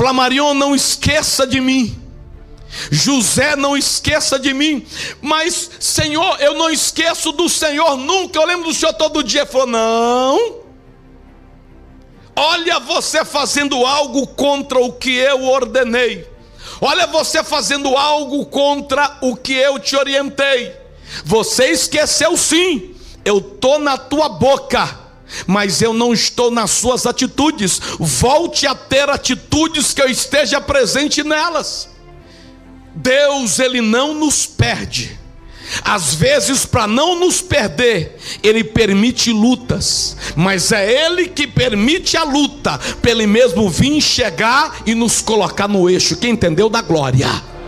Flamarion, não esqueça de mim. José, não esqueça de mim. Mas, Senhor, eu não esqueço do Senhor nunca. Eu lembro do Senhor todo dia. Ele falou, não. Olha você fazendo algo contra o que eu ordenei. Olha você fazendo algo contra o que eu te orientei. Você esqueceu sim. Eu estou na tua boca, mas eu não estou nas suas atitudes. Volte a ter atitudes que eu esteja presente nelas. Deus, ele não nos perde. Às vezes, para não nos perder, ele permite lutas, mas é ele que permite a luta, para ele mesmo vir, chegar e nos colocar no eixo. Quem entendeu, dá glória.